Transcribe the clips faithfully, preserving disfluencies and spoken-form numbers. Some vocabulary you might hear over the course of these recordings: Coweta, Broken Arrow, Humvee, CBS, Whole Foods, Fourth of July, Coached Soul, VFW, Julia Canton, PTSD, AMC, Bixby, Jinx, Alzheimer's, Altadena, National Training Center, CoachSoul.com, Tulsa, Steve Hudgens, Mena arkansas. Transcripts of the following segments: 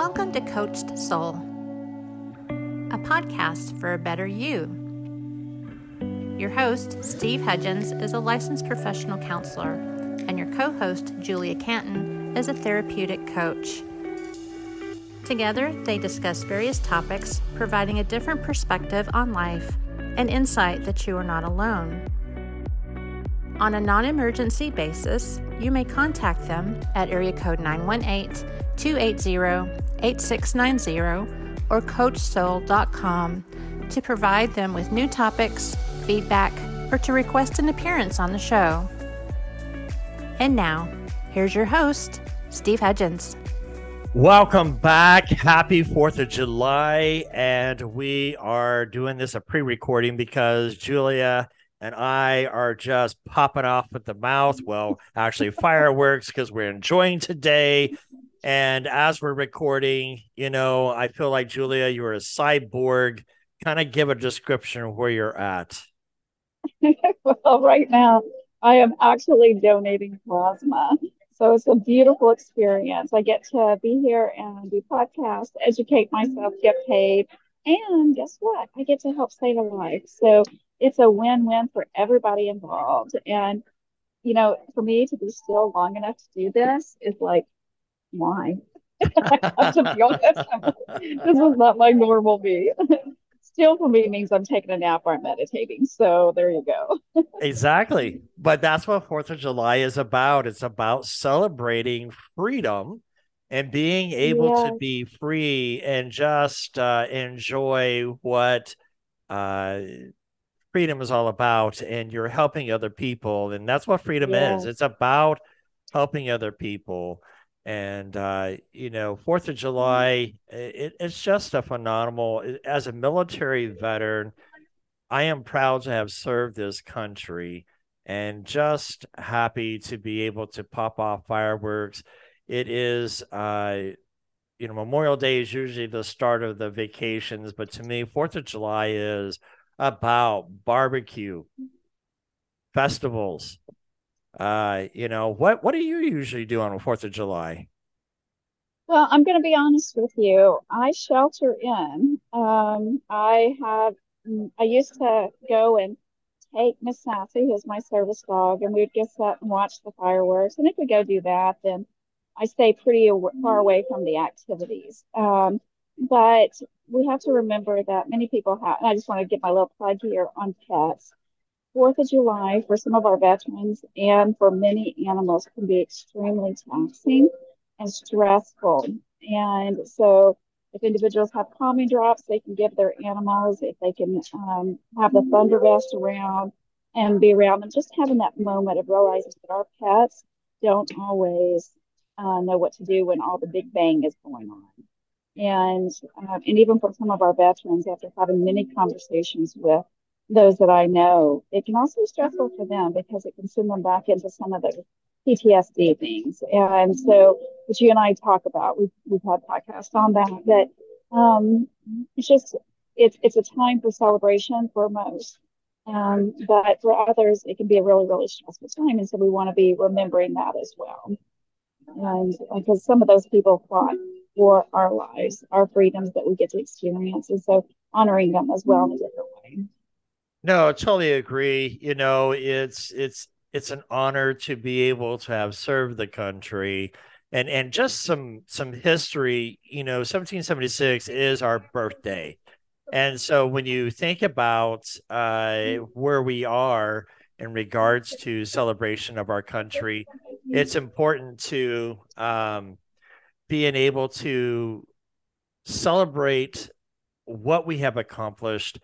Welcome to Coached Soul, a podcast for a better you. Your host, Steve Hudgens, is a licensed professional counselor, and your co-host, Julia Canton, is a therapeutic coach. Together, they discuss various topics, providing a different perspective on life and insight that you are not alone. On a non-emergency basis, you may contact them at area code nine one eight, two eight zero, eight six nine zero or Coach Soul dot com to provide them with new topics, feedback, or to request an appearance on the show. And now, here's your host, Steve Hudgens. Welcome back. Happy Fourth of July. And we are doing this a pre-recording because Julia and I are just popping off with the mouth. Well, actually fireworks, because we're enjoying today. And as we're recording, you know, I feel like, Julia, you're a cyborg. Kind of give a description of where you're at. Well, right now, I am actually donating plasma. So it's a beautiful experience. I get to be here and do podcasts, educate myself, get paid. And guess what? I get to help save a life. So it's a win-win for everybody involved. And, you know, for me to be still long enough to do this is like, why? To be honest, this is not my normal me. Still for me means I'm taking a nap or I'm meditating. So there you go. Exactly. But that's what Fourth of July is about. It's about celebrating freedom and being able yes. to be free and just uh, enjoy what uh, freedom is all about. And you're helping other people. And that's what freedom yes. is. It's about helping other people. And, uh, you know, Fourth of July, it, it's just a phenomenal. As a military veteran, I am proud to have served this country and just happy to be able to pop off fireworks. It is, uh, you know, Memorial Day is usually the start of the vacations. But to me, Fourth of July is about barbecue, festivals. Uh, you know, what, what do you usually do on the Fourth of July? Well, I'm going to be honest with you. I shelter in. Um, I have, I used to go and take Miss Sassy, who's my service dog, and we'd get up and watch the fireworks. And if we go do that, then I stay pretty aw- far away from the activities. Um, but we have to remember that many people have, and I just want to get my little plug here on pets. Fourth of July for some of our veterans and for many animals can be extremely taxing and stressful. And so if individuals have calming drops, they can give their animals, if they can um, have the thunder vest around and be around them, just having that moment of realizing that our pets don't always uh, know what to do when all the big bang is going on. And, uh, and even for some of our veterans, after having many conversations with those that I know, it can also be stressful for them because it can send them back into some of the P T S D things. And so, which you and I talk about, we've, we've had podcasts on that, that um, it's just, it's, it's a time for celebration for most. Um, but for others, it can be a really, really stressful time. And so we want to be remembering that as well. And because some of those people fought for our lives, our freedoms that we get to experience. And so honoring them as well in a different way. No, I totally agree. You know, it's it's it's an honor to be able to have served the country, and and just some some history. You know, seventeen seventy-six is our birthday, and so when you think about uh, where we are in regards to celebration of our country, it's important to um, being able to celebrate what we have accomplished.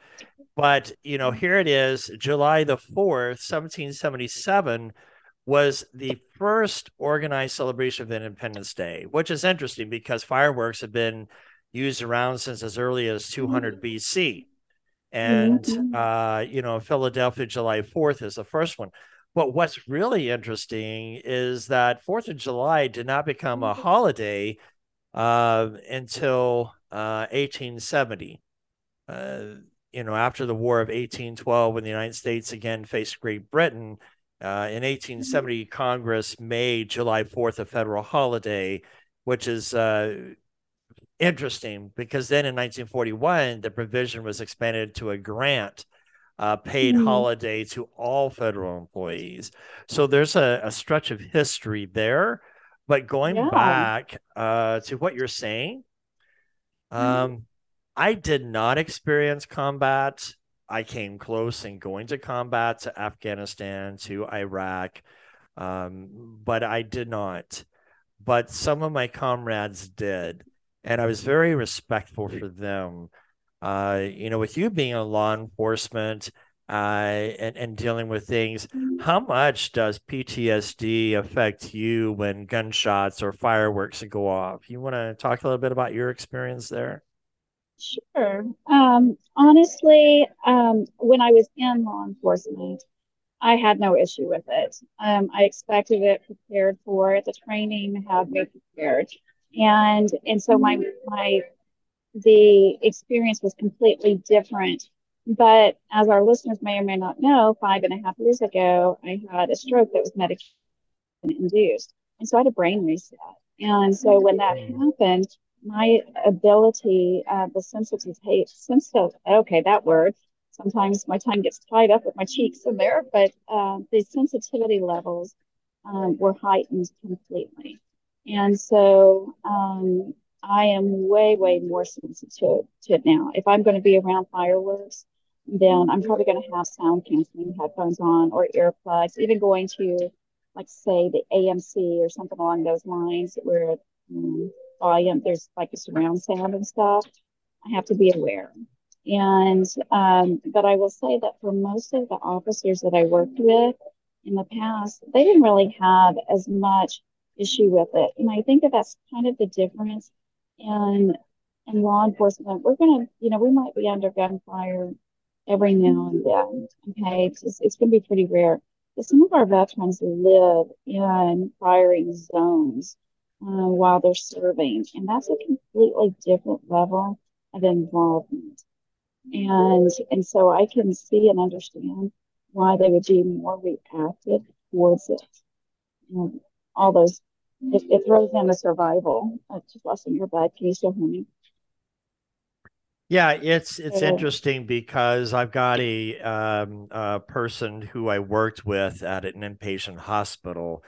But, you know, here it is, July the fourth, seventeen seventy-seven was the first organized celebration of Independence Day, which is interesting because fireworks have been used around since as early as two hundred B C. And, mm-hmm. uh, you know, Philadelphia, July fourth is the first one. But what's really interesting is that Fourth of July did not become a holiday uh, until uh, eighteen seventy. Uh, You know, after the War of eighteen twelve, when the United States again faced Great Britain, uh, in eighteen seventy, Congress made July fourth a federal holiday, which is uh, interesting because then in nineteen forty-one, the provision was expanded to a grant uh, paid mm-hmm. holiday to all federal employees. So there's a, a stretch of history there. But going yeah. back uh, to what you're saying, um, mm-hmm. I did not experience combat. I came close in going to combat, to Afghanistan, to Iraq, um, but I did not. But some of my comrades did. And I was very respectful for them. Uh, you know, with you being a law enforcement uh, and, and dealing with things, how much does P T S D affect you when gunshots or fireworks go off? You want to talk a little bit about your experience there? Sure. Um, honestly, um, when I was in law enforcement, I had no issue with it. Um, I expected it, prepared for it. The training had me prepared. And and so my my the experience was completely different. But as our listeners may or may not know, five and a half years ago, I had a stroke that was medication induced. And so I had a brain reset. And so when that happened, my ability, uh, the sensitivity, sensitive, okay, that word, sometimes my tongue gets tied up with my cheeks in there, but uh, the sensitivity levels um, were heightened completely. And so um, I am way, way more sensitive to it now. If I'm going to be around fireworks, then I'm probably going to have sound canceling headphones on or earplugs, even going to, like, say, the A M C or something along those lines where um, volume, there's like a surround sound and stuff. I have to be aware. And, um, but I will say that for most of the officers that I worked with in the past, they didn't really have as much issue with it. And I think that that's kind of the difference in, in law enforcement. We're going to, you know, we might be under gunfire every now and then. Okay. It's, it's going to be pretty rare. But some of our veterans live in firing zones uh, while they're serving. And that's a completely different level of involvement. And, and so I can see and understand why they would be more reactive towards it. Um, all those, it, it throws in the survival. I just lost your bad. Can you still hear me? Yeah, it's it's so, interesting because I've got a, um, a person who I worked with at an inpatient hospital.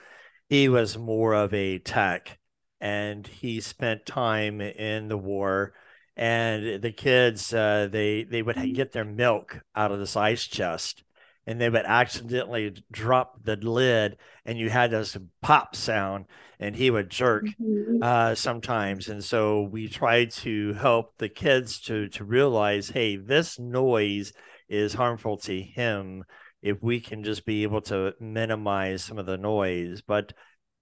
He was more of a tech, and he spent time in the war. And the kids, uh, they they would get their milk out of this ice chest. And they would accidentally drop the lid, and you had this pop sound, and he would jerk mm-hmm. uh, sometimes. And so we tried to help the kids to to realize, hey, this noise is harmful to him. If we can just be able to minimize some of the noise. But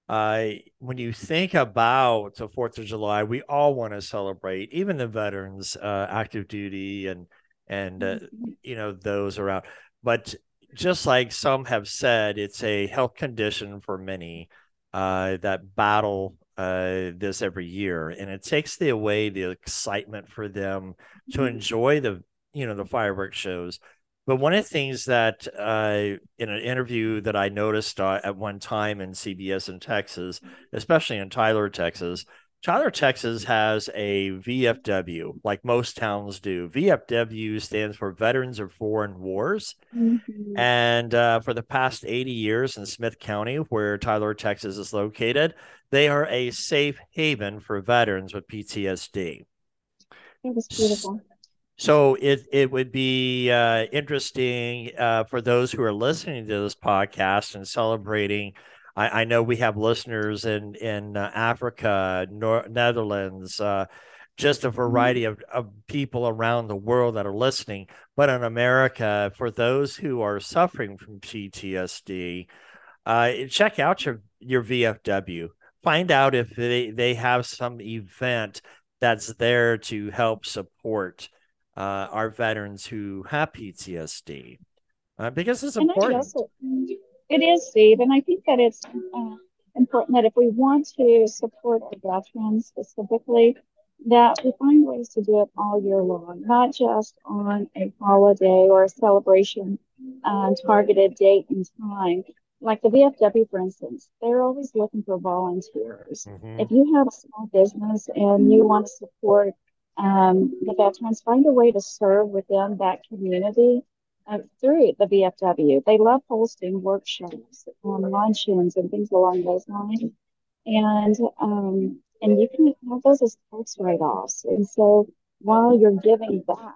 uh, when you think about the Fourth of July, we all want to celebrate, even the veterans, uh, active duty, and and uh, you know those around. But just like some have said, it's a health condition for many uh, that battle uh, this every year, and it takes the, away the excitement for them to enjoy the you know the fireworks shows. But one of the things that uh, in an interview that I noticed uh, at one time in C B S in Texas, especially in Tyler, Texas, Tyler, Texas has a V F W, like most towns do. V F W stands for Veterans of Foreign Wars. Mm-hmm. And uh, for the past eighty years in Smith County, where Tyler, Texas is located, they are a safe haven for veterans with P T S D. That was beautiful. So it, it would be uh, interesting uh, for those who are listening to this podcast and celebrating. I know we have listeners in in uh, Africa, Nor- Netherlands, uh, just a variety of, of people around the world that are listening. But in America, for those who are suffering from P T S D, uh, check out your, your V F W. Find out if they, they have some event that's there to help support uh, our veterans who have P T S D. Uh, because it's important. It is, Steve, and I think that it's uh, important that if we want to support our veterans specifically, that we find ways to do it all year long, not just on a holiday or a celebration um, targeted date and time, like the V F W, for instance, they're always looking for volunteers. Mm-hmm. If you have a small business and you want to support um, the veterans, find a way to serve within that community uh, through the V F W. They love hosting workshops and luncheons and things along those lines. And um, and you can have those as tax write-offs. And so while you're giving back,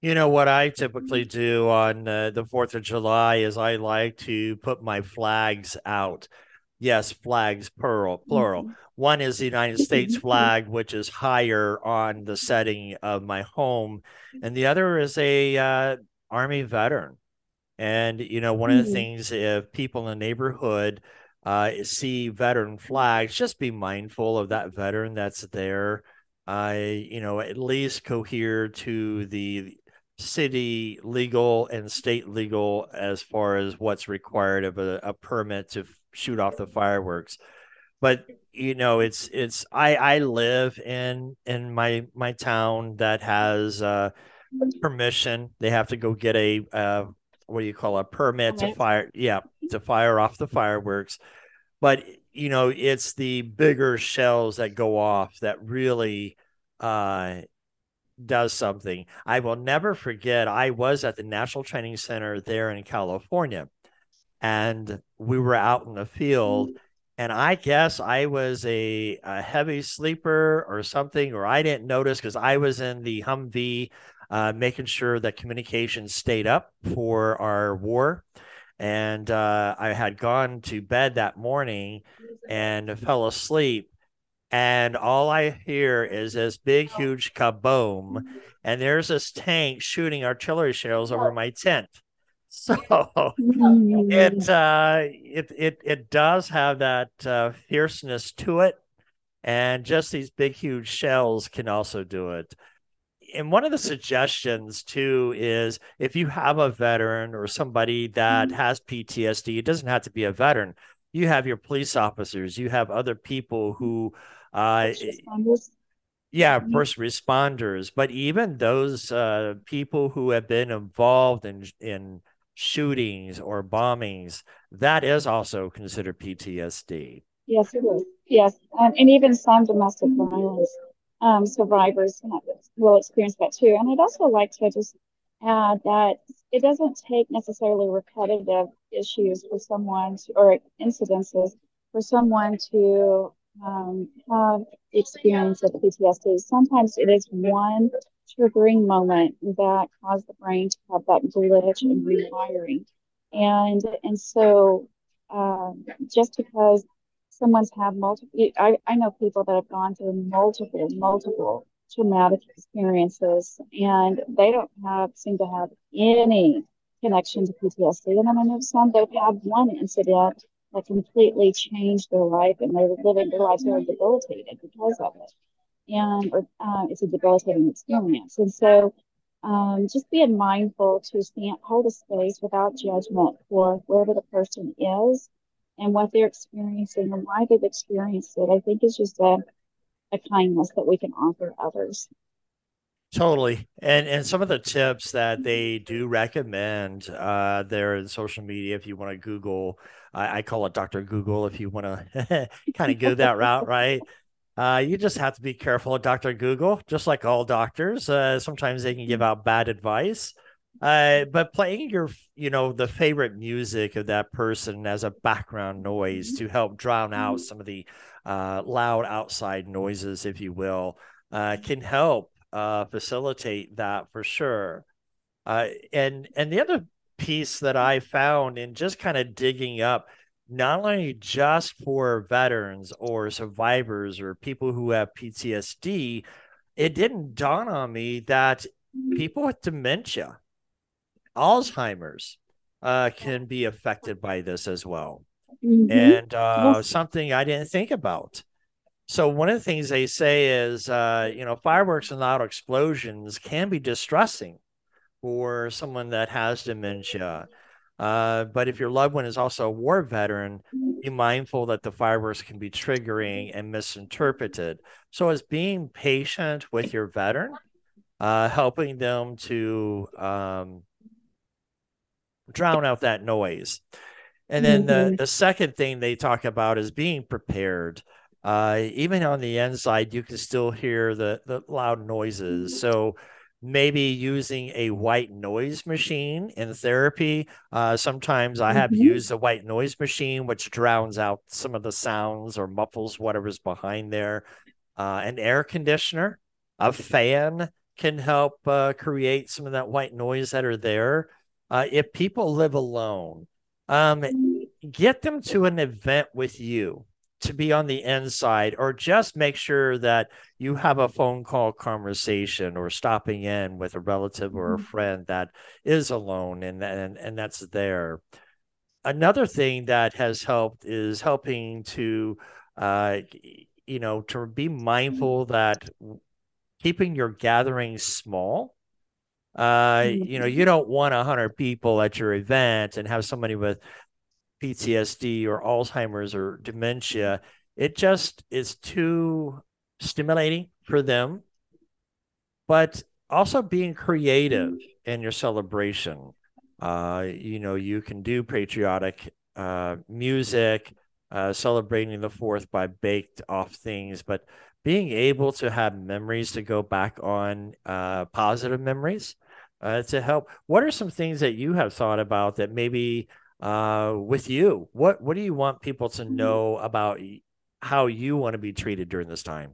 you know, what I typically do on uh, the fourth of July is I like to put my flags out. Yes, flags, plural, plural. Mm-hmm. One is the United States flag, which is higher on the setting of my home. And the other is a uh, Army veteran. And, you know, one mm-hmm. of the things, if people in the neighborhood uh, see veteran flags, just be mindful of that veteran that's there. I, uh, you know, at least cohere to the city legal and state legal as far as what's required of a, a permit to f- shoot off the fireworks. But, you know, it's it's I, I live in in my my town that has uh, permission. They have to go get a uh, what do you call a permit to fire. Yeah. To fire off the fireworks. But, you know, it's the bigger shells that go off that really uh, does something. I will never forget, I was at the National Training Center there in California, and we were out in the field, and I guess I was a, a heavy sleeper or something, or I didn't notice because I was in the Humvee uh, making sure that communications stayed up for our war. And uh, I had gone to bed that morning and fell asleep. And all I hear is this big, huge kaboom. And there's this tank shooting artillery shells over my tent. So it, uh, it, it, it does have that uh, fierceness to it. And just these big, huge shells can also do it. And one of the suggestions, too, is if you have a veteran or somebody that mm-hmm. has P T S D, it doesn't have to be a veteran. You have your police officers. You have other people who, uh, first yeah, first responders. But even those uh, people who have been involved in, in shootings or bombings, that is also considered P T S D. Yes, it is. Yes. Um, and even some domestic violence. Um, survivors will experience that too. And I'd also like to just add that it doesn't take necessarily repetitive issues for someone to, or incidences for someone to um, have experience of P T S D. Sometimes it is one triggering moment that caused the brain to have that glitch and rewiring. And, and so um, just because someone's had multiple, I, I know people that have gone through multiple, multiple traumatic experiences, and they don't have, seem to have any connection to P T S D. And I know some that have one incident that completely changed their life, and they're living their lives are debilitated because of it. And or, uh, it's a debilitating experience. And so um, just being mindful to stand, hold a space without judgment for wherever the person is and what they're experiencing and why they've experienced it, I think is just a, a kindness that we can offer others. Totally. And and some of the tips that they do recommend uh, there in social media, if you want to Google, I, I call it Doctor Google, if you want to kind of go that route, right? Uh, you just have to be careful of Doctor Google, just like all doctors. Uh, sometimes they can give out bad advice. Uh, but playing your, you know, the favorite music of that person as a background noise to help drown out some of the uh, loud outside noises, if you will, uh, can help uh, facilitate that for sure. Uh, and and the other piece that I found in just kind of digging up, not only just for veterans or survivors or people who have P T S D, it didn't dawn on me that people with dementia, Alzheimer's uh, can be affected by this as well. Mm-hmm. And uh, yes. something I didn't think about. So one of the things they say is, uh, you know, fireworks and loud explosions can be distressing for someone that has dementia. Uh, but if your loved one is also a war veteran, be mindful that the fireworks can be triggering and misinterpreted. So as being patient with your veteran, uh, helping them to um, drown out that noise. And then mm-hmm. the, the second thing they talk about is being prepared. Uh, even on the inside, you can still hear the, the loud noises. So maybe using a white noise machine in therapy. Uh, sometimes I have mm-hmm. used a white noise machine, which drowns out some of the sounds or muffles whatever's behind there. Uh, an air conditioner, a fan can help uh, create some of that white noise that are there. Uh, if people live alone, um, get them to an event with you to be on the inside, or just make sure that you have a phone call conversation or stopping in with a relative or a friend that is alone and, and, and that's there. Another thing that has helped is helping to, uh, you know, to be mindful that keeping your gatherings small. Uh, you know, you don't want a hundred people at your event and have somebody with P T S D or Alzheimer's or dementia. It just is too stimulating for them. But also being creative in your celebration. Uh, you know, you can do patriotic uh, music, uh, celebrating the fourth by baked off things, but being able to have memories to go back on, uh, positive memories uh, to help. What are some things that you have thought about that maybe uh, with you? What what do you want people to know about how you want to be treated during this time?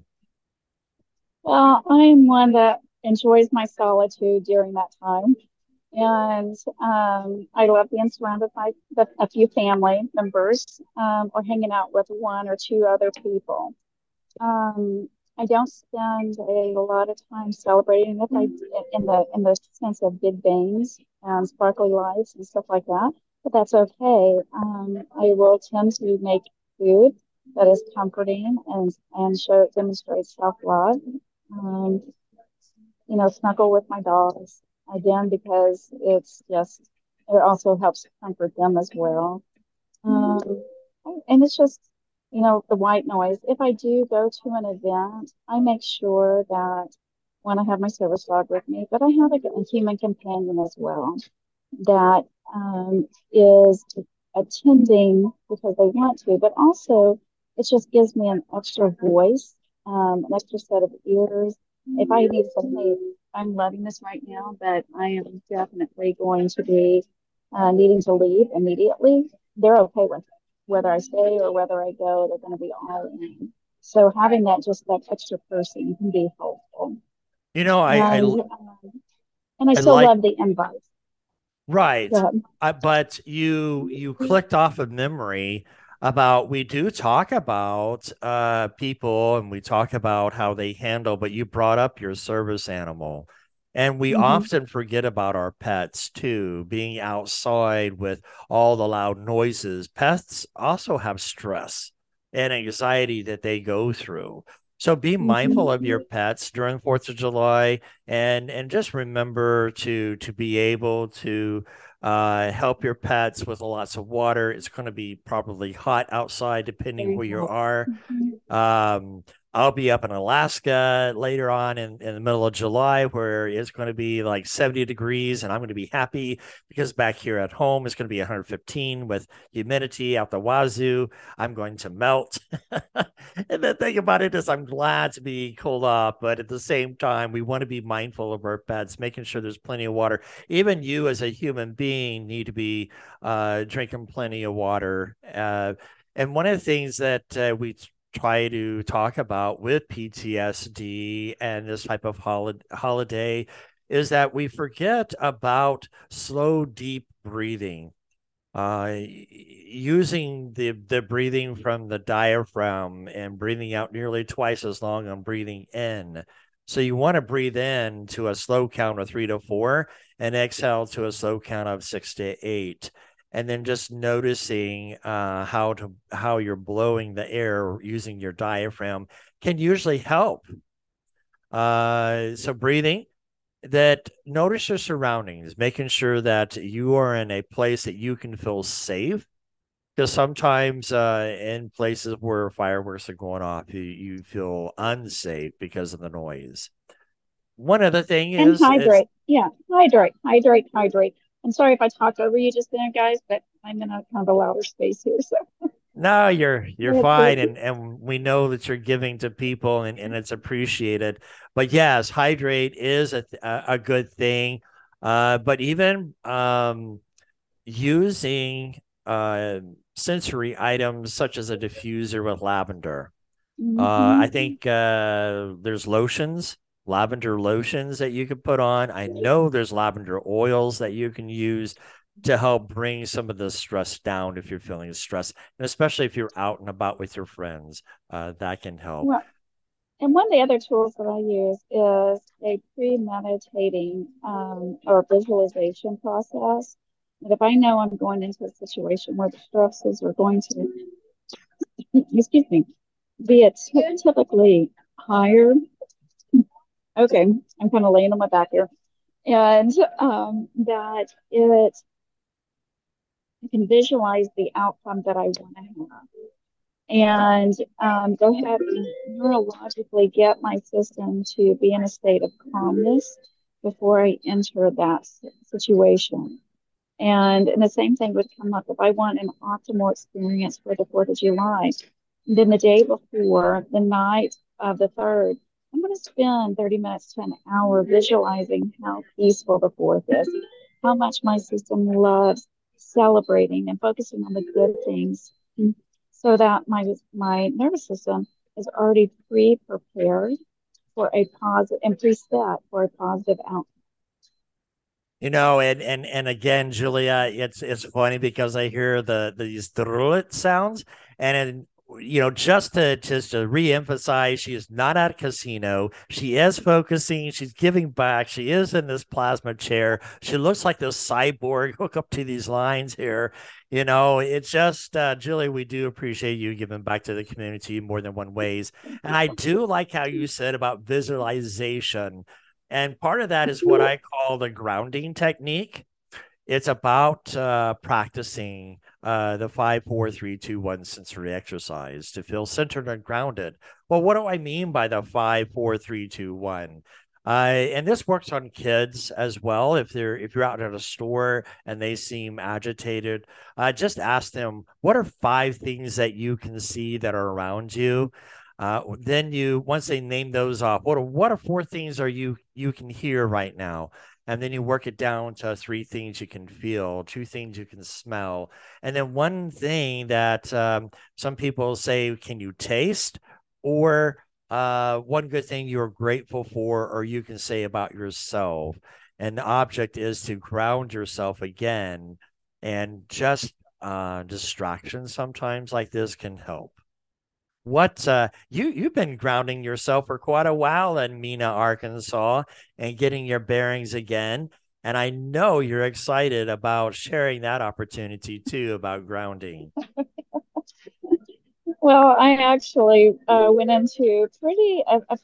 Well, I'm one that enjoys my solitude during that time. And um, I love being surrounded by a few family members um, or hanging out with one or two other people. Um, I don't spend a lot of time celebrating if I in the in the sense of big bangs and sparkly lights and stuff like that, but that's okay. Um, I will tend to make food that is comforting and and show demonstrate self love. Um, you know, snuggle with my dogs again because it's just it also helps comfort them as well. Um, and it's just. You know, the white noise. If I do go to an event, I make sure that when I have my service dog with me, but I have a, a human companion as well that um, is attending because they want to, but also it just gives me an extra voice, um, an extra set of ears. If I need something, I'm loving this right now, but I am definitely going to be uh, needing to leave immediately. They're okay with it. Whether I stay or whether I go, they're going to be all in. So having that just that extra person can be helpful. You know, I and, I, um, and I, I still like, love the invites, right? Yeah. I, but you you clicked off of memory about we do talk about uh, people and we talk about how they handle, but you brought up your service animal. And we mm-hmm. often forget about our pets, too, being outside with all the loud noises. Pets also have stress and anxiety that they go through. So be mm-hmm. mindful of your pets during Fourth of July and, and just remember to, to be able to uh, help your pets with lots of water. It's going to be probably hot outside, depending where you are. Um I'll be up in Alaska later on in, in the middle of July where it's going to be like seventy degrees and I'm going to be happy because back here at home, it's going to be one hundred fifteen with humidity out the wazoo. I'm going to melt. And the thing about it is I'm glad to be cooled off, but at the same time, we want to be mindful of our pets, making sure there's plenty of water. Even you as a human being need to be uh, drinking plenty of water. Uh, and one of the things that uh, we try to talk about with P T S D and this type of hol- holiday is that we forget about slow, deep breathing, uh, using the, the breathing from the diaphragm and breathing out nearly twice as long on breathing in. So you want to breathe in to a slow count of three to four and exhale to a slow count of six to eight. And then just noticing uh, how to how you're blowing the air using your diaphragm can usually help. Uh, so breathing, that notice your surroundings, making sure that you are in a place that you can feel safe. Because sometimes uh, in places where fireworks are going off, you, you feel unsafe because of the noise. One other thing is- And hydrate, is, yeah, hydrate, hydrate, hydrate. I'm sorry if I talked over you just then, guys, but I'm in a kind of a louder space here. So. No, you're you're fine. And, and we know that you're giving to people, and, and it's appreciated. But yes, hydrate is a, a good thing. Uh, but even um, using uh, sensory items such as a diffuser with lavender. Mm-hmm. Uh, I think uh, there's lotions, lavender lotions that you could put on. I know there's lavender oils that you can use to help bring some of the stress down if you're feeling stressed, and especially if you're out and about with your friends, uh, that can help. Well, and one of the other tools that I use is a premeditating um, or visualization process. But if I know I'm going into a situation where the stresses are going to, excuse me, be it t- typically higher. Okay, I'm kind of laying on my back here. And um, that it you can visualize the outcome that I want to have. And um, go ahead and neurologically get my system to be in a state of calmness before I enter that situation. And, and the same thing would come up if I want an optimal experience for the fourth of July. Then the day before, the night of the third, I'm going to spend thirty minutes to an hour visualizing how peaceful the fourth is, how much my system loves celebrating and focusing on the good things, so that my my nervous system is already pre-prepared for a positive and preset for a positive outcome. You know, and and and again, Julia, it's it's funny because I hear the these drullet sounds, and in, you know, just to just to reemphasize, she is not at a casino. She is focusing. She's giving back. She is in this plasma chair. She looks like this cyborg hook up to these lines here. You know, it's just, uh, Julie, we do appreciate you giving back to the community more than one ways. And I do like how you said about visualization. And part of that is what I call the grounding technique. It's about uh, practicing uh, the five, four, three, two, one sensory exercise to feel centered and grounded. Well, what do I mean by the five, four, three, two, one? Uh, and this works on kids as well. If they're if you're out at a store and they seem agitated, uh, just ask them, what are five things that you can see that are around you? Uh, then you once they name those off, what are, what are four things are you you can hear right now? And then you work it down to three things you can feel, two things you can smell. And then one thing that um, some people say, can you taste? Or uh, one good thing you're grateful for or you can say about yourself. And the object is to ground yourself again. And just uh, distractions sometimes like this can help. What uh, you you've been grounding yourself for quite a while in Mena, Arkansas, and getting your bearings again. And I know you're excited about sharing that opportunity too about grounding. Well, I actually uh, went into pretty a, a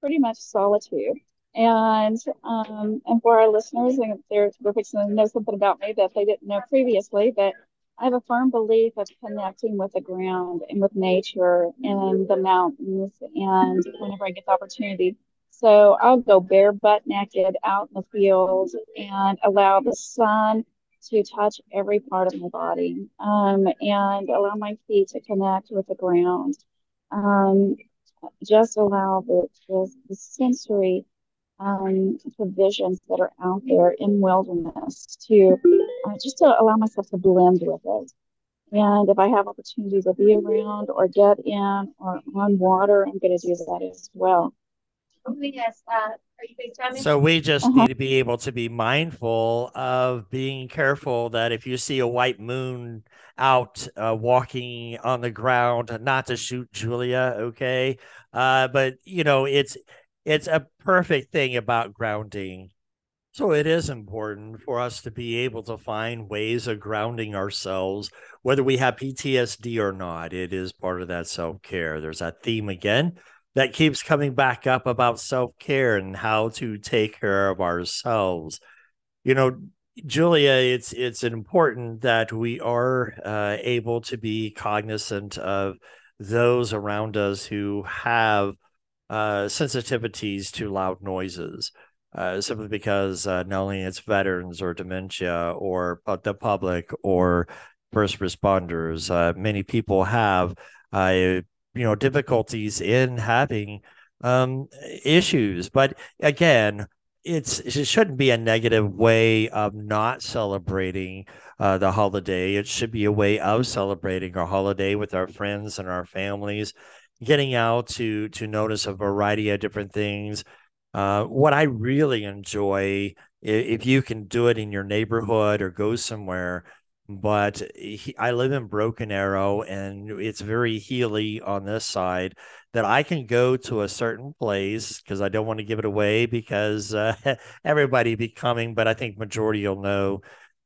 pretty much solitude, and um, and for our listeners, and they're fixing to know something about me that they didn't know previously, but. I have a firm belief of connecting with the ground and with nature and the mountains and whenever I get the opportunity. So I'll go bare butt naked out in the field and allow the sun to touch every part of my body um, and allow my feet to connect with the ground. Um, just allow the, the, the sensory Um, provisions that are out there in wilderness to uh, just to allow myself to blend with it. And if I have opportunity to be around or get in or on water, I'm going to do that as well. Oh, yes. Uh, are you FaceTiming? So we just uh-huh. need to be able to be mindful of being careful that if you see a white moon out uh, walking on the ground, not to shoot Julia, okay? Uh, but, you know, it's... It's a perfect thing about grounding. So it is important for us to be able to find ways of grounding ourselves, whether we have P T S D or not. It is part of that self-care. There's that theme again that keeps coming back up about self-care and how to take care of ourselves. You know, Julia, it's it's important that we are uh, able to be cognizant of those around us who have Uh, sensitivities to loud noises. uh, simply because uh, not only it's veterans or dementia or uh, the public or first responders, uh, many people have, uh, you know, difficulties in having um, issues. But again, it's it shouldn't be a negative way of not celebrating uh, the holiday. It should be a way of celebrating our holiday with our friends and our families, getting out to to notice a variety of different things. Uh, what I really enjoy, if you can do it in your neighborhood or go somewhere, but he, I live in Broken Arrow, and it's very hilly on this side, that I can go to a certain place, because I don't want to give it away, because uh, everybody be coming, but I think majority will know.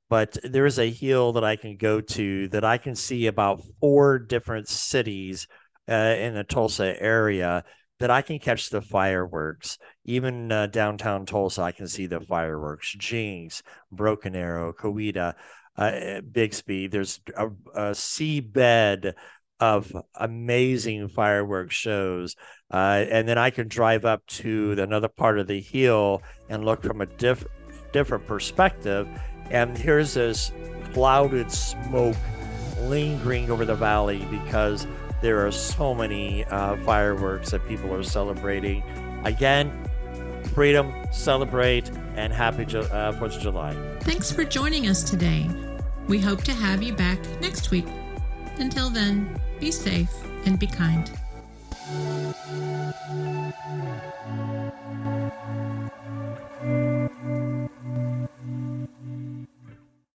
But there is a hill that I can go to that I can see about four different cities uh, in the Tulsa area, that I can catch the fireworks. Even uh, downtown Tulsa, I can see the fireworks. Jinx, Broken Arrow, Coweta, uh, Bixby. There's a, a seabed of amazing fireworks shows. Uh, and then I can drive up to another part of the hill and look from a diff- different perspective. And here's this clouded smoke lingering over the valley, because there are so many uh, fireworks that people are celebrating. Again, freedom, celebrate, and happy Ju- uh, Fourth of July. Thanks for joining us today. We hope to have you back next week. Until then, be safe and be kind.